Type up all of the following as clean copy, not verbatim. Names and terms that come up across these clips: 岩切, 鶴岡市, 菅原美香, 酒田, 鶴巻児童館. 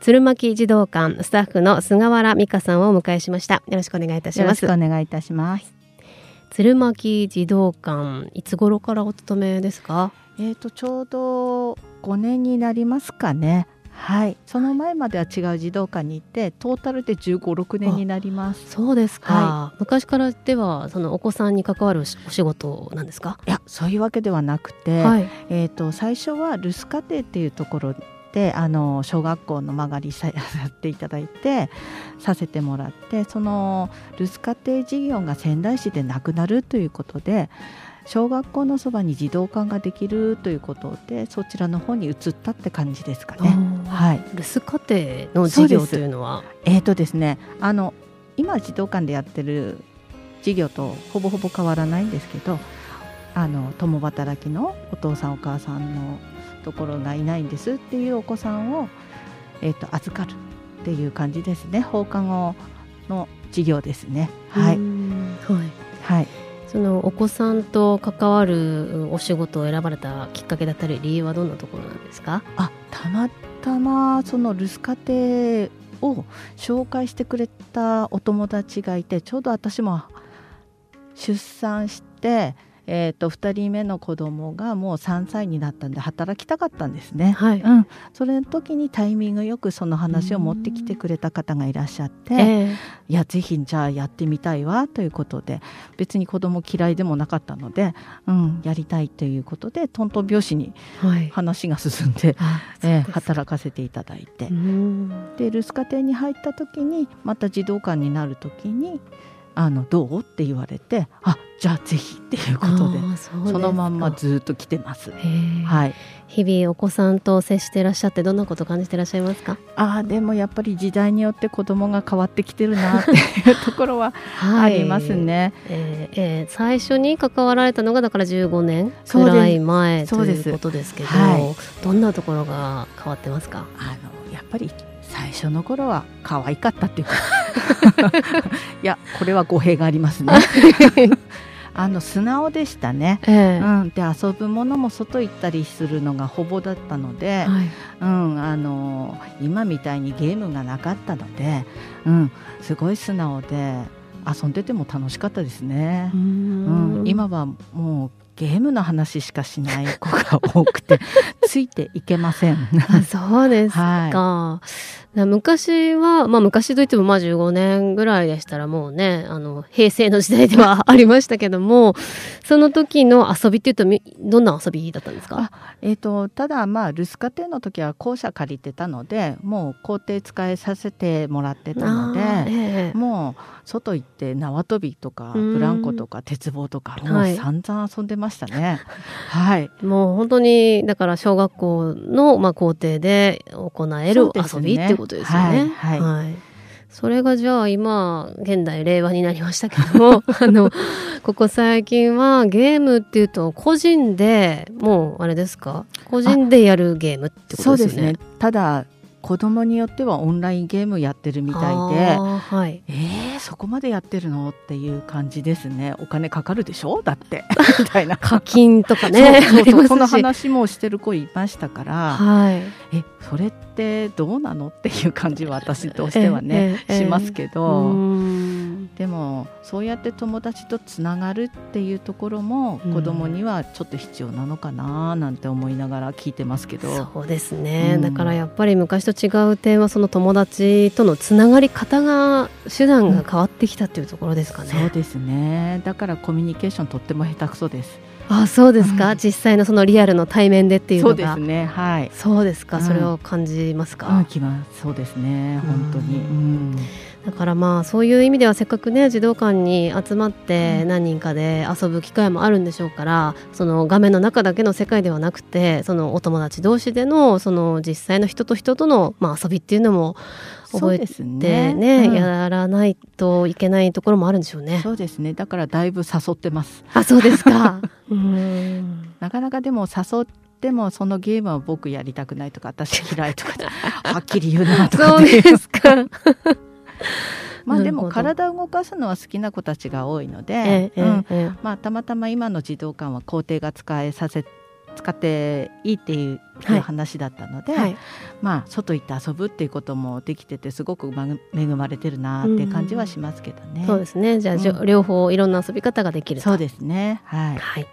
鶴巻児童館スタッフの菅原美香さんをお迎えしました。よろしくお願いいたします。よろしくお願いいたします。鶴巻児童館、いつ頃からお勤めですか？ちょうど5年になりますかね。はい、その前までは違う児童館にいて、トータルで15、6年になります。そうですか、はい、昔からではそのお子さんに関わるお仕事なんですか？いや、そういうわけではなくて、はい、最初は留守家庭っていうところで小学校の間借りさせていただいて、させてもらって、その留守家庭事業が仙台市でなくなるということで、小学校のそばに児童館ができるということで、そちらの方に移ったって感じですかね。はい、留守家庭の事業というのは、ですね、今児童館でやってる事業とほぼほぼ変わらないんですけど、共働きのお父さんお母さんのところがいないんですっていうお子さんを、預かるっていう感じですね。放課後の事業ですね。はい、はい、はい。そのお子さんと関わるお仕事を選ばれたきっかけだったり理由はどんなところなんですか？たまたまその留守家庭を紹介してくれたお友達がいて、ちょうど私も出産して、2人目の子供がもう3歳になったんで働きたかったんですね。はい、うん、それの時にタイミングよくその話を持ってきてくれた方がいらっしゃって、いや、ぜひじゃあやってみたいわということで、別に子供嫌いでもなかったので、うん、やりたいということでトントン拍子に話が進んで、はい、働かせていただいて、で留守家庭に入った時に、また児童館になる時にどうって言われて、じゃあぜひっていうことで、そのまんまずっと来てます。はい、日々お子さんと接していらっしゃって、どんなこと感じていらっしゃいますか？でもやっぱり時代によって子供が変わってきてるなっていうところはありますね。はい、最初に関わられたのがだから15年くらい前ということですけど、はい、どんなところが変わってますか？やっぱり最初の頃は可愛かったっていうかいや、これは語弊がありますね素直でしたね。うん、で遊ぶものも外行ったりするのがほぼだったので、はい、今みたいにゲームがなかったので、すごい素直で遊んでても楽しかったですね。今はもうゲームの話しかしない子が多くてついていけませんそうですか。はい、昔は、昔といっても15年ぐらいでしたらもうね、平成の時代ではありましたけども、その時の遊びっていうとどんな遊びだったんですか？ただ留守家庭の時は校舎借りてたので、もう校庭使いさせてもらってたので、もう外行って縄跳びとかブランコとか鉄棒とか、もう散々遊んでましたね。はい、もう本当にだから小学校の校庭で行える遊びってことですよね。はい、はいはい。それがじゃあ今現代令和になりましたけどもここ最近はゲームっていうと個人でもうあれですか、個人でやるゲームってことですよね。そうですね。ただ子供によってはオンラインゲームやってるみたいで、はい、そこまでやってるのっていう感じですね。お金かかるでしょだってみたいな課金とかね、この話もしてる子いましたから、はい、それってどうなのっていう感じは私としてはねしますけど、でもそうやって友達とつながるっていうところも子供にはちょっと必要なのかななんて思いながら聞いてますけど、そうですね。だからやっぱり昔と違う点は、その友達とのつながり方が、手段が変わってきたというところですかね。そうですね。だからコミュニケーションとっても下手くそです。そうですか。実際のそのリアルの対面でっていうのが、そうですね。はい、そうですか。それを感じますか？そうですね、本当に。だからまあそういう意味ではせっかくね児童館に集まって何人かで遊ぶ機会もあるんでしょうから、その画面の中だけの世界ではなくて、そのお友達同士でのその実際の人と人とのまあ遊びっていうのも覚えて ね、うん、やらないといけないところもあるんでしょうね。そうですね、だからだいぶ誘ってます。あ、そうですかうんなかなかでも誘ってでもそのゲームは僕やりたくないとか私嫌いとかはっきり言うなとかそうですかまあでも体を動かすのは好きな子たちが多いので、まあ、たまたま今の児童館は校庭が使っていいっていう話だったので、はいはい、まあ、外行って遊ぶっていうこともできててすごく恵まれてるなっていう感じはしますけどね、うん、そうですね。じゃあ、うん、両方いろんな遊び方ができると。そうですね、はい、はい。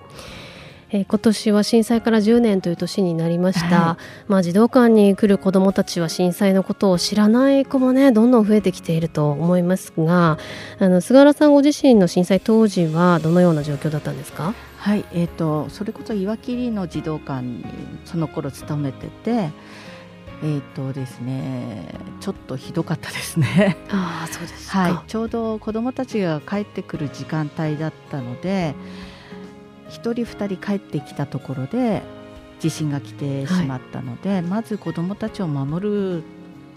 今年は震災から10年という年になりました。まあ、児童館に来る子どもたちは震災のことを知らない子もねどんどん増えてきていると思いますが、菅原さんご自身の震災当時はどのような状況だったんですか？はい、それこそ岩切の児童館にその頃勤めてて、ですね、ちょっとひどかったですねあ、そうですか、はい、ちょうど子どもたちが帰ってくる時間帯だったので1人2人帰ってきたところで地震が来てしまったので、はい、まず子どもたちを守る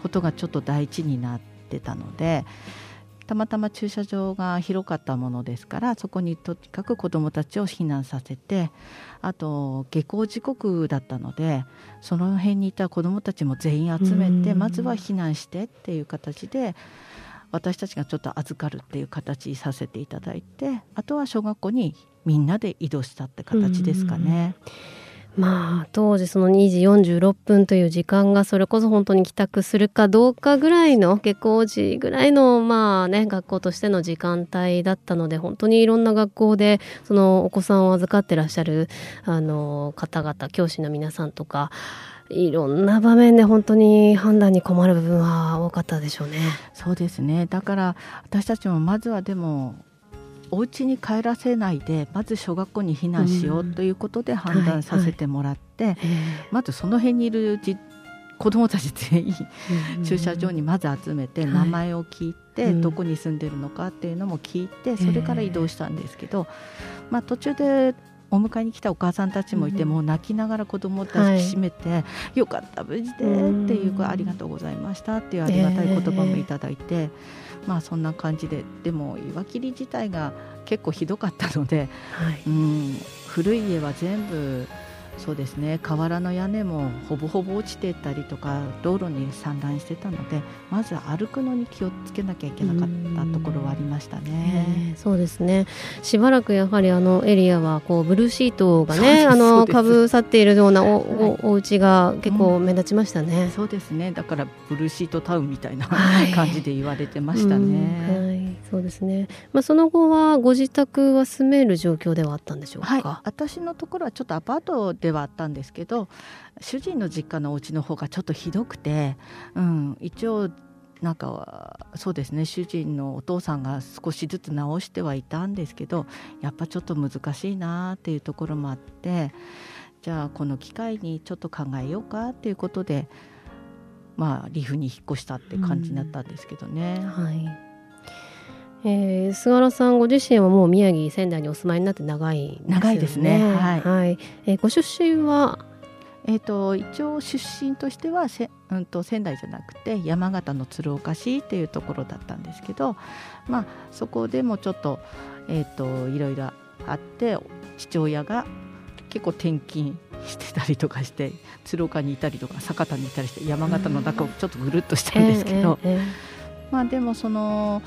ことがちょっと第一になってたので、たまたま駐車場が広かったものですからそこにとにかく子どもたちを避難させて、あと下校時刻だったのでその辺にいた子どもたちも全員集めてまずは避難してっていう形で私たちがちょっと預かるっていう形にさせていただいて、あとは小学校にみんなで移動したって形ですかね。まあ、当時その2時46分という時間がそれこそ本当に帰宅するかどうかぐらいの下校時ぐらいのまあね学校としての時間帯だったので、本当にいろんな学校でそのお子さんを預かってらっしゃる方々教師の皆さんとかいろんな場面で本当に判断に困る部分は多かったでしょうね。そうですね、だから私たちもまずはでもお家に帰らせないでまず小学校に避難しようということで判断させてもらって、はいはい、まずその辺にいる子どもたち全員駐車場にまず集めて名前を聞いて、はい、どこに住んでるのかっていうのも聞いてそれから移動したんですけど、まあ、途中でお迎えに来たお母さんたちもいて、もう泣きながら子どもたちをしめて、はい、よかった無事でっていうありがとうございましたっていうありがたい言葉もいただいて、まあ、そんな感じで。でも岩切自体が結構ひどかったので、はい、うん、古い家は全部そうですね、瓦の屋根もほぼほぼ落ちてたりとか道路に散乱してたのでまず歩くのに気をつけなきゃいけなかったところはありましたね。そうですね、しばらくやはりあのエリアはこうブルーシートがねかぶさっているような お家が結構目立ちましたね、うん、そうですね、だからブルーシートタウンみたいな感じで言われてましたね、はい、はい、そうですね。まあ、その後はご自宅は住める状況ではあったんでしょうか？はい、私のところはちょっとアパートではあったんですけど主人の実家のお家の方がちょっとひどくて、うん、一応なんかそうですね、主人のお父さんが少しずつ直してはいたんですけどやっぱちょっと難しいなっていうところもあって、じゃあこの機会にちょっと考えようかっていうことで、まあ、リフに引っ越したって感じになったんですけどね、うん、はい。菅原さんご自身はもう宮城仙台にお住まいになって長いですよね。長いですね、はい、はい。ご出身は、一応出身としては仙台じゃなくて山形の鶴岡市っていうところだったんですけど、まあ、そこでもちょっと、いろいろあって父親が結構転勤してたりとかして鶴岡にいたりとか酒田にいたりして山形の中をちょっとぐるっとしたんですけど、まあ、でもその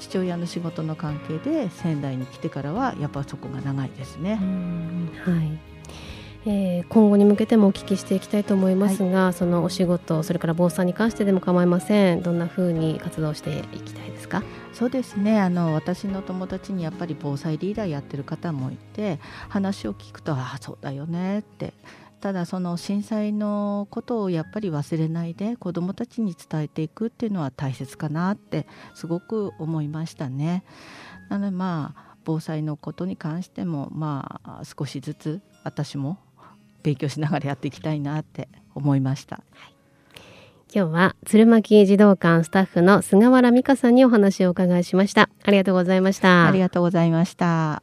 父親の仕事の関係で仙台に来てからはやっぱそこが長いですね、うん、はい。今後に向けてもお聞きしていきたいと思いますが、はい、そのお仕事それから防災に関してでも構いません。どんな風に活動していきたいですか？そうですね、私の友達にやっぱり防災リーダーやってる方もいて話を聞くとああそうだよねって、ただその震災のことをやっぱり忘れないで子どもたちに伝えていくっていうのは大切かなってすごく思いましたね。なのでまあ防災のことに関してもまあ少しずつ私も勉強しながらやっていきたいなって思いました、はい。今日は鶴巻児童館スタッフの菅原美香さんにお話をお伺いしました。ありがとうございました。ありがとうございました。